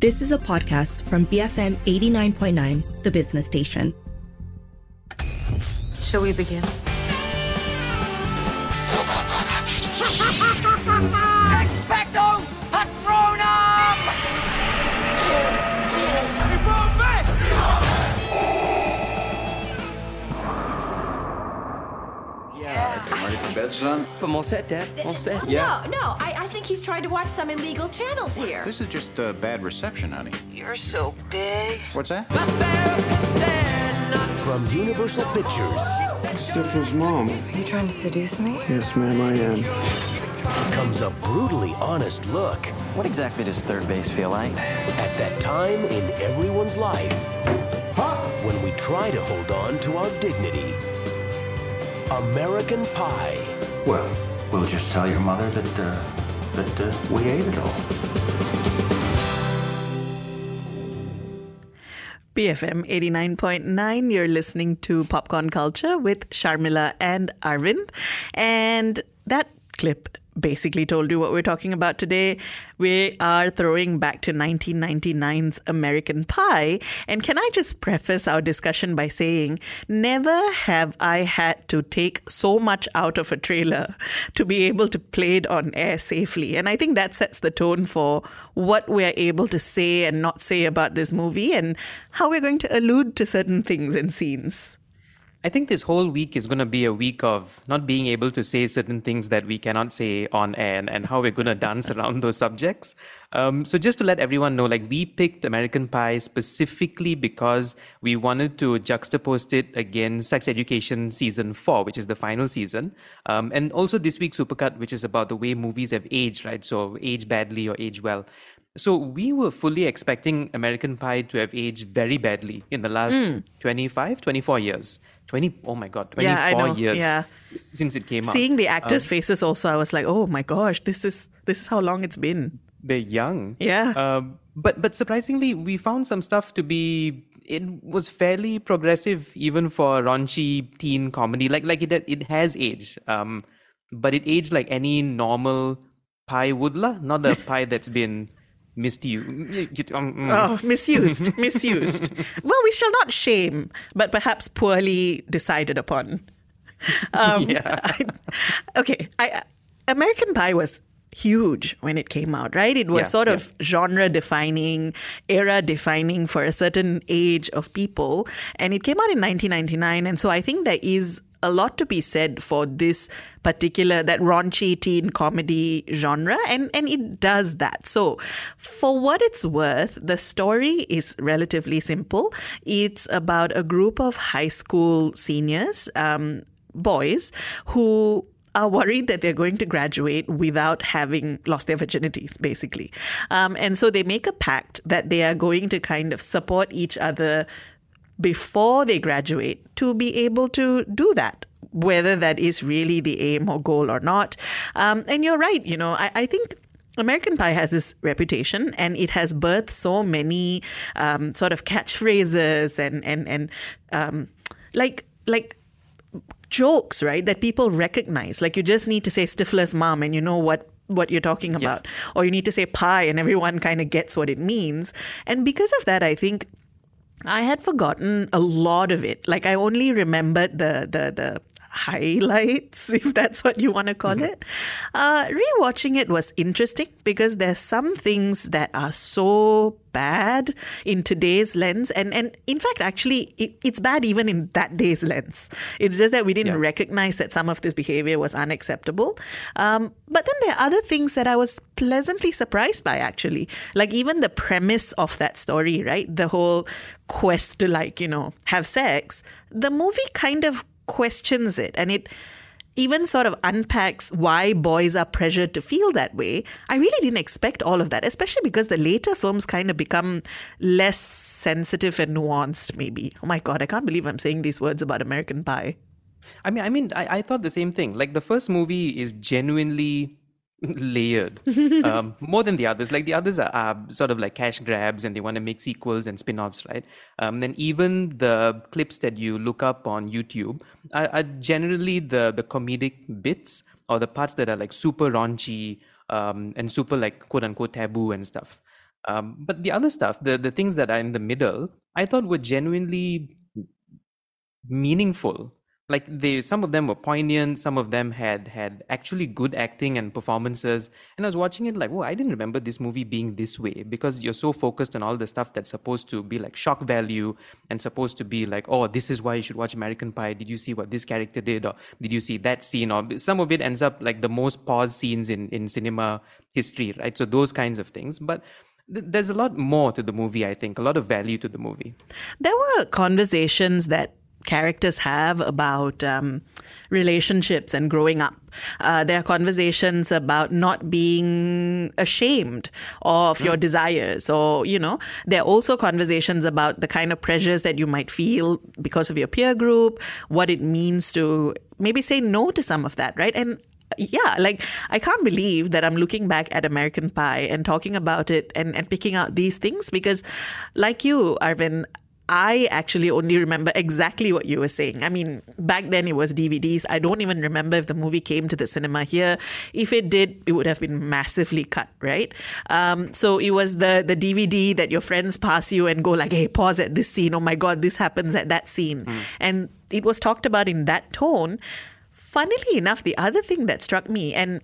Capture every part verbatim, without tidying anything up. This is a podcast from B F M eighty-nine point nine, the business station. Shall we begin? Expecto Patronum! Yeah. Okay, ready for bed, son? Come on, set, Dad. On set. Yeah. No, no, I, I think he's trying to watch some illegal channels here. This is just uh, bad reception, honey. You're so big. What's that? From Universal Pictures. Stifler's mom. Are you trying to seduce me? Yes, ma'am, I am. Comes a brutally honest look. What exactly does third base feel like? At that time in everyone's life, huh? When we try to hold on to our dignity. American Pie. Well, we'll just tell your mother that, uh, that uh, we ate it all. B F M eighty-nine point nine, you're listening to Popcorn Culture with Sharmila and Arvind. And that clip basically told you what we're talking about today. We are throwing back to nineteen ninety-nine's American Pie. And can I just preface our discussion by saying, never have I had to take so much out of a trailer to be able to play it on air safely. And I think that sets the tone for what we're able to say and not say about this movie and how we're going to allude to certain things and scenes. I think this whole week is going to be a week of not being able to say certain things that we cannot say on air, and, and how we're going to dance around those subjects. Um, so just to let everyone know, like, we picked American Pie specifically because we wanted to juxtapose it against Sex Education Season four, which is the final season. Um, and also this week's Supercut, which is about the way movies have aged, right? So age badly or age well. So we were fully expecting American Pie to have aged very badly in the last mm. twenty-five, twenty-four years. twenty, oh my God, twenty-four yeah, I know. years yeah. s- since it came Seeing out. Seeing the actors' um, faces also, I was like, oh my gosh, this is this is how long it's been. They're young. Yeah. Um, but but surprisingly, we found some stuff to be, it was fairly progressive even for raunchy teen comedy. Like like it, it has aged, um, but it aged like any normal pie would la, not a pie that's been... Misused. Oh, misused. misused. Well, we shall not shame, but perhaps poorly decided upon. Um, yeah. I, okay. I, American Pie was huge when it came out, right? It was yeah, sort of yeah. genre-defining, era-defining for a certain age of people. And it came out in nineteen ninety-nine. And so I think there is a lot to be said for this particular, that raunchy teen comedy genre, and, and it does that. So for what it's worth, the story is relatively simple. It's about a group of high school seniors, um, boys, who are worried that they're going to graduate without having lost their virginities, basically. Um, and so they make a pact that they are going to kind of support each other before they graduate to be able to do that, whether that is really the aim or goal or not. Um, and you're right, you know, I, I think American Pie has this reputation, and it has birthed so many um, sort of catchphrases and, and, and um, like, like, jokes, right, that people recognize. Like, you just need to say Stifler's mom and you know what, what you're talking about. Yeah. Or you need to say pie and everyone kind of gets what it means. And because of that, I think I had forgotten a lot of it. Like, I only remembered the the, the highlights, if that's what you want to call mm-hmm. it. Uh, rewatching it was interesting because there's some things that are so bad in today's lens. And, and in fact, actually, it, it's bad even in that day's lens. It's just that we didn't yeah. recognize that some of this behavior was unacceptable. Um, but then there are other things that I was pleasantly surprised by, actually. Like, even the premise of that story, right? The whole quest to, like, you know, have sex. The movie kind of questions it, and it even sort of unpacks why boys are pressured to feel that way. I really didn't expect all of that, especially because the later films kind of become less sensitive and nuanced, maybe. Oh my God, I can't believe I'm saying these words about American Pie. I mean, I mean, I, I thought the same thing. Like, the first movie is genuinely layered, um, more than the others. Like, the others are, are sort of like cash grabs, and they want to make sequels and spin-offs, right? Um, and even the clips that you look up on YouTube are, are generally the the comedic bits or the parts that are like super raunchy um, and super like quote unquote taboo and stuff. Um, but the other stuff, the, the things that are in the middle, I thought were genuinely meaningful. Like they, some of them were poignant, some of them had had actually good acting and performances. And I was watching it like, whoa, I didn't remember this movie being this way, because you're so focused on all the stuff that's supposed to be like shock value and supposed to be like, oh, this is why you should watch American Pie. Did you see what this character did? Or did you see that scene? Or some of it ends up like the most paused scenes in, in cinema history, right? So those kinds of things. But there's a lot more to the movie, I think, a lot of value to the movie. There were conversations that characters have about um, relationships and growing up. Uh, there are conversations about not being ashamed of mm. your desires, or, you know, there are also conversations about the kind of pressures that you might feel because of your peer group, what it means to maybe say no to some of that, right? And yeah, like I can't believe that I'm looking back at American Pie and talking about it and, and picking out these things, because like you, Arvind, I actually only remember exactly what you were saying. I mean, back then it was D V Ds. I don't even remember if the movie came to the cinema here. If it did, it would have been massively cut, right? Um, so it was the, the D V D that your friends pass you and go like, hey, pause at this scene. Oh my God, this happens at that scene. Mm. And it was talked about in that tone. Funnily enough, the other thing that struck me, and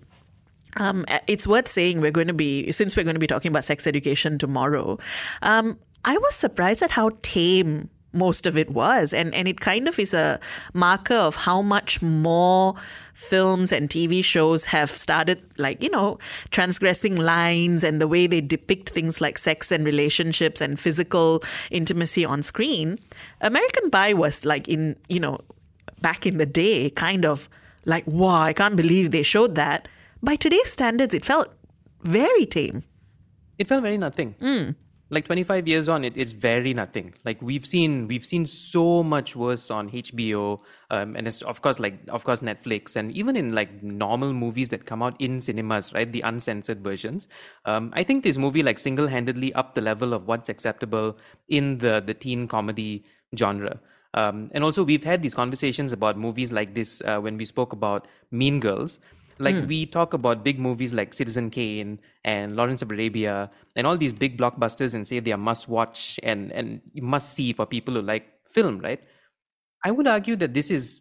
um, it's worth saying we're going to be, since we're going to be talking about sex education tomorrow, um, I was surprised at how tame most of it was. And, and it kind of is a marker of how much more films and T V shows have started, like, you know, transgressing lines and the way they depict things like sex and relationships and physical intimacy on screen. American Pie was like in, you know, back in the day, kind of like, wow, I can't believe they showed that. By today's standards, it felt very tame. It felt very nothing. Mm. Like twenty-five years on, it is very nothing. Like we've seen, we've seen so much worse on H B O, um, and it's of course, like of course, Netflix, and even in like normal movies that come out in cinemas, right? The uncensored versions. Um, I think this movie like single-handedly upped the level of what's acceptable in the the teen comedy genre. Um, and also, we've had these conversations about movies like this uh, when we spoke about Mean Girls. Like mm. we talk about big movies like Citizen Kane and Lawrence of Arabia and all these big blockbusters and say they are must watch and, and must see for people who like film, right? I would argue that this is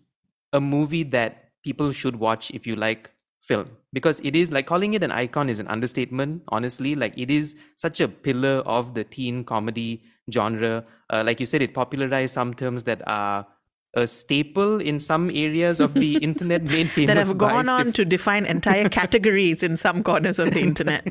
a movie that people should watch if you like film, because it is like calling it an icon is an understatement, honestly. Like it is such a pillar of the teen comedy genre. Uh, like you said, it popularized some terms that are a staple in some areas of the internet made famous. That have gone on stif- to define entire categories in some corners of the internet.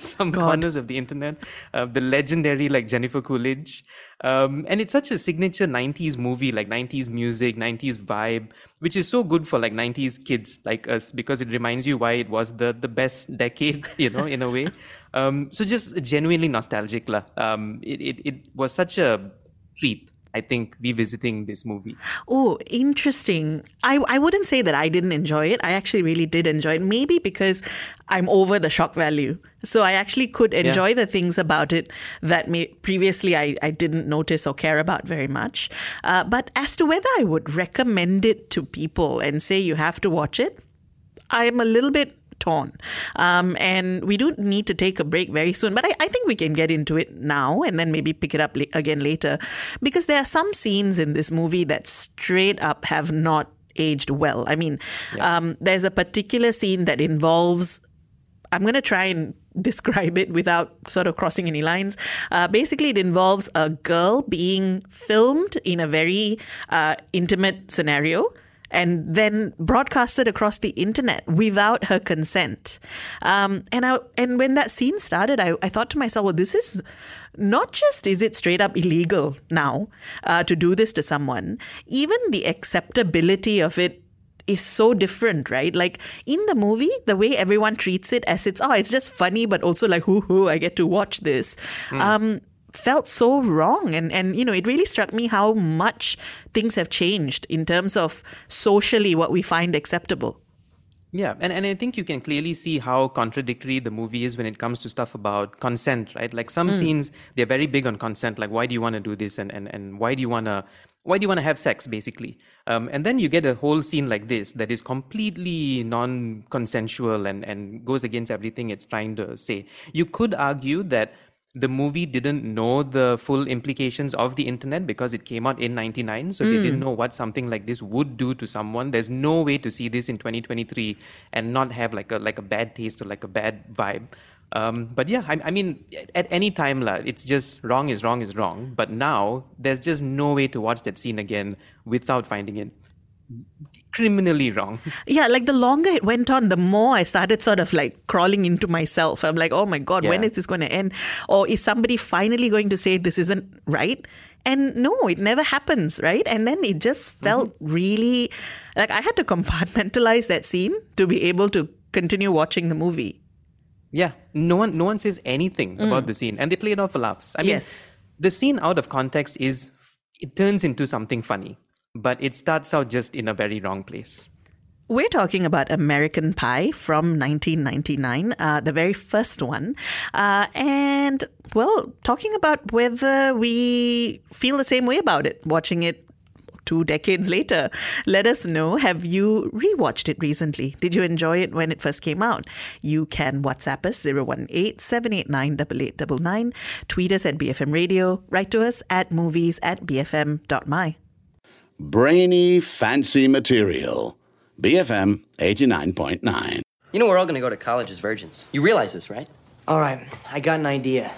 some God. corners of the internet. Uh, the legendary like Jennifer Coolidge. Um, and it's such a signature nineties movie, like nineties music, nineties vibe, which is so good for like nineties kids like us, because it reminds you why it was the, the best decade, you know, in a way. Um, so just genuinely nostalgic. La. Um, it, it, it was such a treat, I think, revisiting this movie. Oh, interesting. I, I wouldn't say that I didn't enjoy it. I actually really did enjoy it. Maybe because I'm over the shock value. So I actually could enjoy yeah. the things about it that may, previously I, I didn't notice or care about very much. Uh, but as to whether I would recommend it to people and say you have to watch it, I'm a little bit torn. Um, and we do need to take a break very soon. But I, I think we can get into it now and then maybe pick it up la- again later. Because there are some scenes in this movie that straight up have not aged well. I mean, yeah. um, there's a particular scene that involves, I'm going to try and describe it without sort of crossing any lines. Uh, basically, it involves a girl being filmed in a very uh, intimate scenario and then broadcasted across the internet without her consent. Um, and I, and when that scene started, I, I thought to myself, well, this is not just is it straight up illegal now uh, to do this to someone, even the acceptability of it is so different, right? Like in the movie, the way everyone treats it as it's, oh, it's just funny, but also like, hoo hoo, I get to watch this. Mm. Um, felt so wrong. And, and, you know, it really struck me how much things have changed in terms of socially what we find acceptable. Yeah. And, and I think you can clearly see how contradictory the movie is when it comes to stuff about consent, right? Like some mm. scenes, they're very big on consent. Like, why do you want to do this? And, and, and why do you want to, why do you want to have sex, basically? Um, and then you get a whole scene like this that is completely non-consensual and, and goes against everything it's trying to say. You could argue that the movie didn't know the full implications of the internet because it came out in ninety-nine. So mm. they didn't know what something like this would do to someone. There's no way to see this in twenty twenty-three and not have like a like a bad taste or like a bad vibe. Um, but yeah, I, I mean, at any time, la, it's just wrong is wrong is wrong. But now there's just no way to watch that scene again without finding it criminally wrong. Yeah, like the longer it went on, the more I started sort of like crawling into myself. I'm like, oh my God, yeah. when is this going to end? Or is somebody finally going to say this isn't right? And no, it never happens, right? And then it just felt mm-hmm. really like I had to compartmentalize that scene to be able to continue watching the movie. Yeah, no one no one says anything mm. about the scene, and they play it off for laughs. I mean, yes. the scene out of context is, it turns into something funny, but it starts out just in a very wrong place. We're talking about American Pie from nineteen ninety-nine, uh, the very first one. Uh, and, well, talking about whether we feel the same way about it, watching it two decades later. Let us know, have you rewatched it recently? Did you enjoy it when it first came out? You can WhatsApp us zero one eight, seven eight nine, eight eight nine nine, tweet us at B F M Radio, write to us at movies at bfm.my. Brainy fancy material. B F M eighty-nine point nine. You know, we're all going to go to college as virgins. You realize this, right? All right, I got an idea.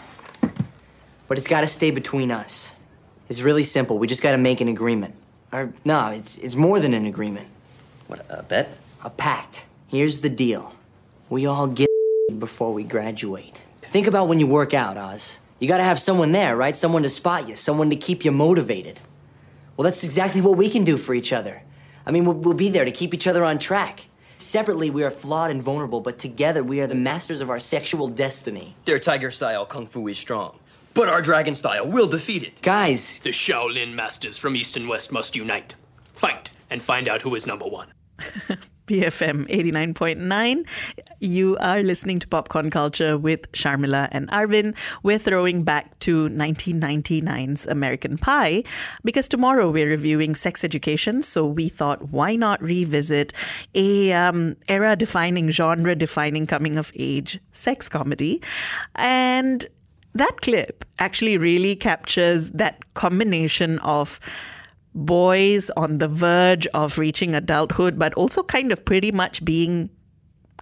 But it's got to stay between us. It's really simple. We just got to make an agreement. Or, no, it's it's more than an agreement. What, a bet? A pact. Here's the deal. We all get before we graduate. Think about when you work out, Oz. You gotta have someone there, right? Someone to spot you, someone to keep you motivated. Well, that's exactly what we can do for each other. I mean, we'll, we'll be there to keep each other on track. Separately, we are flawed and vulnerable, but together we are the masters of our sexual destiny. Their tiger style kung fu is strong, but our dragon style will defeat it. Guys. The Shaolin masters from East and West must unite. Fight and find out who is number one. B F M eighty-nine point nine. You are listening to Popcorn Culture with Sharmila and Arvind. We're throwing back to nineteen ninety-nine's American Pie because tomorrow we're reviewing Sex Education. So we thought, why not revisit a um, era-defining, genre-defining, coming-of-age sex comedy? And that clip actually really captures that combination of boys on the verge of reaching adulthood, but also kind of pretty much being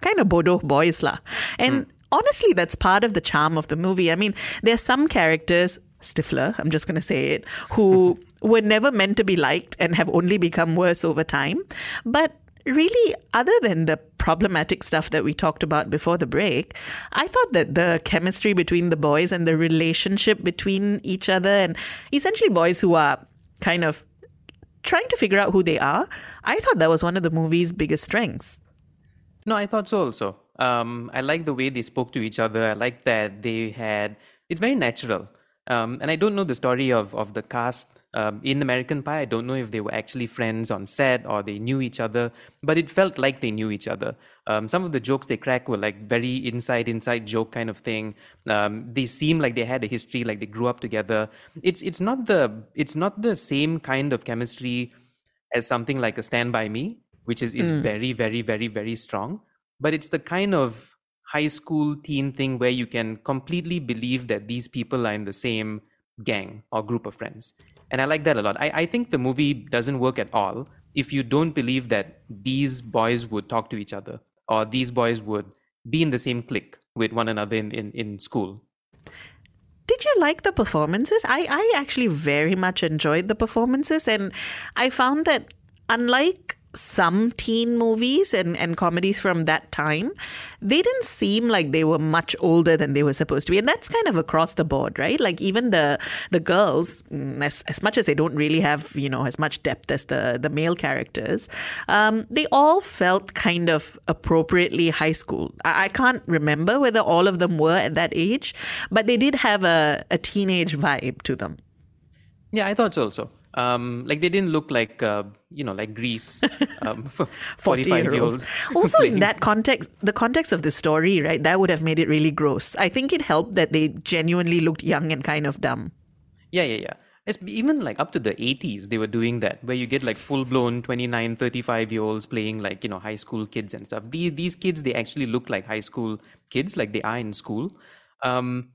kind of bodoh boys lah. And mm. honestly, that's part of the charm of the movie. I mean, there are some characters, Stifler, I'm just going to say it, who were never meant to be liked and have only become worse over time. But really, other than the problematic stuff that we talked about before the break, I thought that the chemistry between the boys and the relationship between each other, and essentially boys who are kind of trying to figure out who they are, I thought that was one of the movie's biggest strengths. No, I thought so also. Um, I like the way they spoke to each other. I like that they had, it's very natural. Um, and I don't know the story of, of the cast um, in American Pie. I don't know if they were actually friends on set or they knew each other, but it felt like they knew each other. Um, some of the jokes they cracked were like very inside, inside joke kind of thing. Um, they seem like they had a history, like they grew up together. It's it's not the it's not the same kind of chemistry as something like a Stand By Me, which is, is mm. very, very, very, very strong. But it's the kind of high school teen thing where you can completely believe that these people are in the same gang or group of friends. And I like that a lot. I, I think the movie doesn't work at all if you don't believe that these boys would talk to each other, or these boys would be in the same clique with one another in, in, in school. Did you like the performances? I, I actually very much enjoyed the performances. And I found that unlike some teen movies and, and comedies from that time, they didn't seem like they were much older than they were supposed to be. And that's kind of across the board, right? Like even the the girls, as as much as they don't really have, you know, as much depth as the, the male characters, um, they all felt kind of appropriately high school. I, I can't remember whether all of them were at that age, but they did have a, a teenage vibe to them. Yeah, I thought so also. Um, like they didn't look like, uh, you know, like Grease, um, for forty-five-year-olds. Also in that context, the context of the story, right, that would have made it really gross. I think it helped that they genuinely looked young and kind of dumb. Yeah, yeah, yeah. It's even like up to the eighties, they were doing that, where you get like full-blown twenty-nine, thirty-five-year-olds playing like, you know, high school kids and stuff. These, these kids, they actually look like high school kids, like they are in school. Um,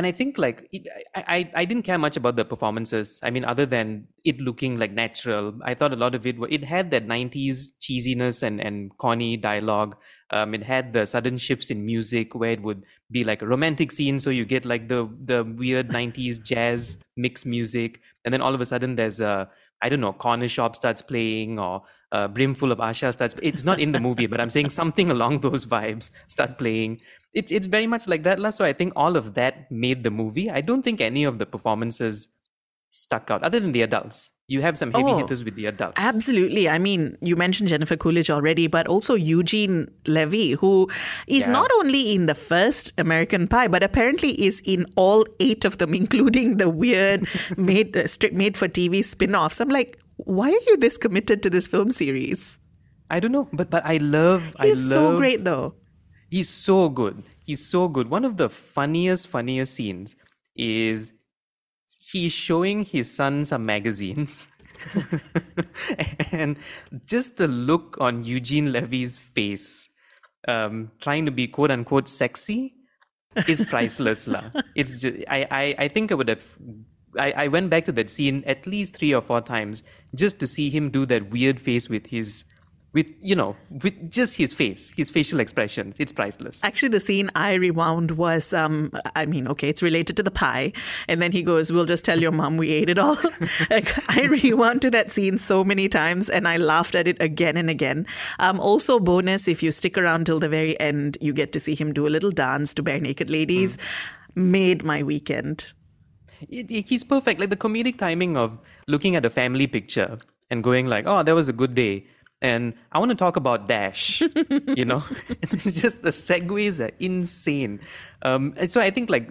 And I think like it, I, I didn't care much about the performances. I mean, other than it looking like natural, I thought a lot of it, it had that nineties cheesiness and, and corny dialogue. Um, it had the sudden shifts in music where it would be like a romantic scene. So you get like the, the weird nineties jazz mix music. And then all of a sudden there's a, I don't know, Corner Shop starts playing, or uh, Brimful of Asha starts. It's not in the movie, but I'm saying something along those vibes start playing. It's it's very much like that. So I think all of that made the movie. I don't think any of the performances stuck out, other than the adults. You have some heavy oh, hitters with the adults. Absolutely. I mean, you mentioned Jennifer Coolidge already, but also Eugene Levy, who is yeah. not only in the first American Pie, but apparently is in all eight of them, including the weird made uh, strip made for T V spin-offs. I'm like, why are you this committed to this film series? I don't know, but but I love. He's I love, so great, though. He's so good. He's so good. One of the funniest, funniest scenes is. He's showing his son some magazines and just the look on Eugene Levy's face, um, trying to be quote unquote sexy is priceless. la. It's just, I, I, I think I would have, I, I went back to that scene at least three or four times just to see him do that weird face with his With, you know, with just his face, his facial expressions. It's priceless. Actually, the scene I rewound was, um, I mean, okay, it's related to the pie. And then he goes, "We'll just tell your mom we ate it all." Like, I rewound to that scene so many times and I laughed at it again and again. Um, also, bonus, if you stick around till the very end, you get to see him do a little dance to Bare Naked Ladies. Mm. Made my weekend. It, it, he's perfect. Like the comedic timing of looking at a family picture and going like, "Oh, that was a good day. And I want to talk about Dash," you know, it's just the segues are insane. Um, and so I think like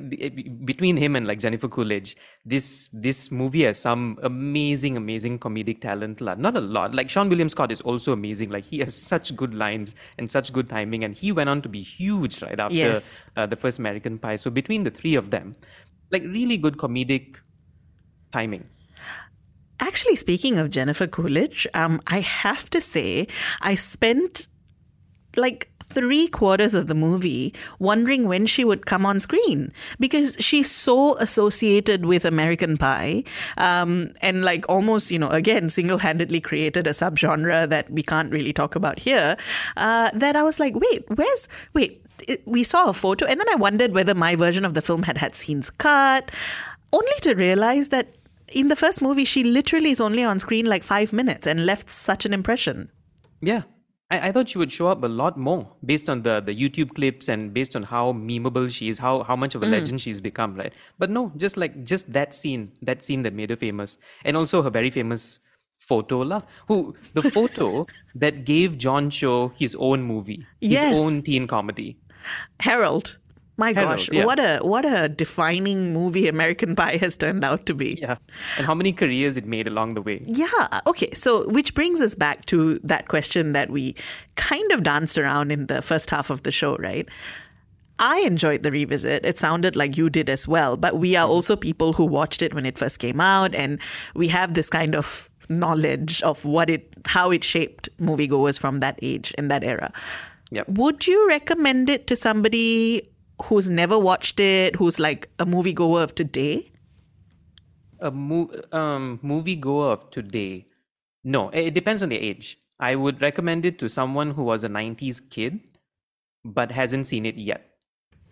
between him and like Jennifer Coolidge, this this movie has some amazing, amazing comedic talent. Not a lot. Like Sean William Scott is also amazing. Like he has such good lines and such good timing. And he went on to be huge right after yes. uh, the first American Pie. So between the three of them, like really good comedic timing. Actually, speaking of Jennifer Coolidge, um, I have to say I spent like three quarters of the movie wondering when she would come on screen because she's so associated with American Pie um, and like almost, you know, again, single-handedly created a subgenre that we can't really talk about here uh, that I was like, wait, where's, wait, it, we saw a photo. And then I wondered whether my version of the film had had scenes cut, only to realize that in the first movie, she literally is only on screen like five minutes and left such an impression. Yeah. I, I thought she would show up a lot more based on the, the YouTube clips and based on how memeable she is, how how much of a mm. legend she's become, right? But no, just like just that scene, that scene that made her famous. And also her very famous photo, la, who the photo that gave John Cho his own movie, yes. his own teen comedy. Harold. My gosh, Harold, yeah. what a what a defining movie American Pie has turned out to be. Yeah, and how many careers it made along the way. Yeah, okay, so which brings us back to that question that we kind of danced around in the first half of the show, right? I enjoyed the revisit. It sounded like you did as well, but we are also people who watched it when it first came out, and we have this kind of knowledge of what it, how it shaped moviegoers from that age and that era. Yep. Would you recommend it to somebody who's never watched it, who's like a moviegoer of today? A mo- um, moviegoer of today? No, it depends on the age. I would recommend it to someone who was a nineties kid, but hasn't seen it yet.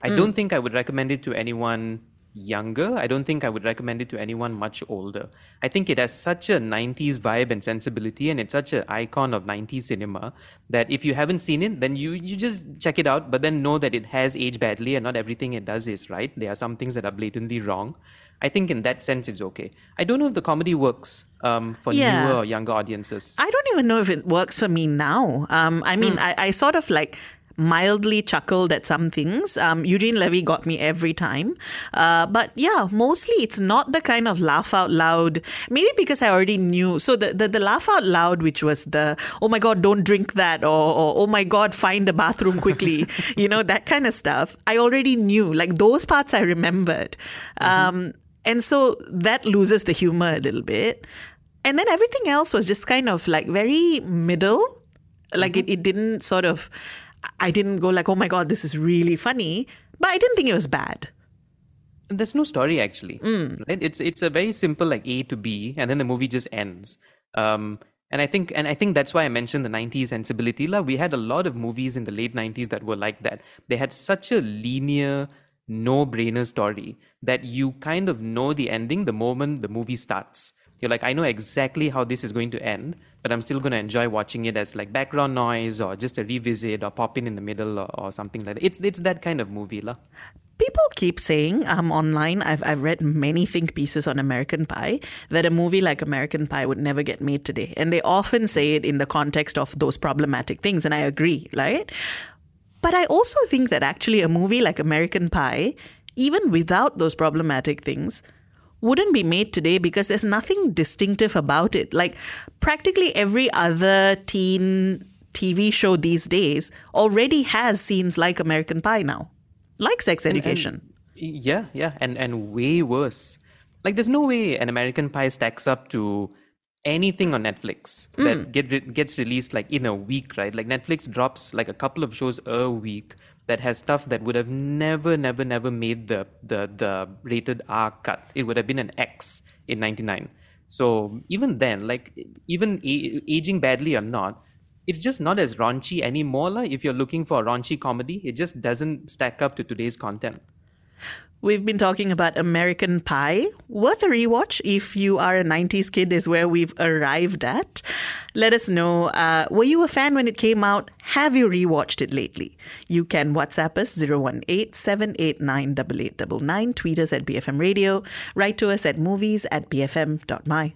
I mm. don't think I would recommend it to anyone younger. I don't think I would recommend it to anyone much older. I think it has such a nineties vibe and sensibility, and it's such an icon of nineties cinema that if you haven't seen it, then you you just check it out, but then know that it has aged badly and not everything it does is right. There are some things that are blatantly wrong. I think in that sense, it's okay. I don't know if the comedy works um, for yeah. newer or younger audiences. I don't even know if it works for me now. Um, I mean, mm. I, I sort of like mildly chuckled at some things. Um, Eugene Levy got me every time. Uh, but yeah, mostly it's not the kind of laugh out loud, maybe because I already knew. So the, the, the laugh out loud, which was the, "Oh my God, don't drink that," or, or "Oh my God, find a bathroom quickly," you know, that kind of stuff. I already knew, like those parts I remembered. Um, mm-hmm. And so that loses the humor a little bit. And then everything else was just kind of like very middle. Like mm-hmm. it, it didn't sort of, I didn't go like, "Oh my God, this is really funny," but I didn't think it was bad. There's no story, actually. Mm. Right? It's it's a very simple, like, A to B, and then the movie just ends. Um, and I think and I think that's why I mentioned the nineties sensibility. We had a lot of movies in the late nineties that were like that. They had such a linear, no-brainer story that you kind of know the ending the moment the movie starts. You're like, I know exactly how this is going to end, but I'm still going to enjoy watching it as like background noise or just a revisit or pop in in the middle or, or something like that. It's it's that kind of movie, lah. People keep saying um, online, I've I've read many think pieces on American Pie, that a movie like American Pie would never get made today. And they often say it in the context of those problematic things. And I agree, right? But I also think that actually a movie like American Pie, even without those problematic things, wouldn't be made today because there's nothing distinctive about it. Like practically every other teen T V show these days already has scenes like American Pie now, like Sex Education. And, and, yeah, yeah. And, and way worse. Like there's no way an American Pie stacks up to anything on Netflix that mm. get re- gets released like in a week, right? Like Netflix drops like a couple of shows a week that has stuff that would have never, never, never made the the the rated R cut. It would have been an X in ninety-nine. So even then, like even a- aging badly or not, it's just not as raunchy anymore. Like, if you're looking for a raunchy comedy, it just doesn't stack up to today's content. We've been talking about American Pie. Worth a rewatch if you are a nineties kid is where we've arrived at. Let us know. Uh, were you a fan when it came out? Have you rewatched it lately? You can WhatsApp us zero one eight, seven eight nine, eight eight nine nine. Tweet us at B F M Radio. Write to us at movies at bfm.my.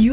You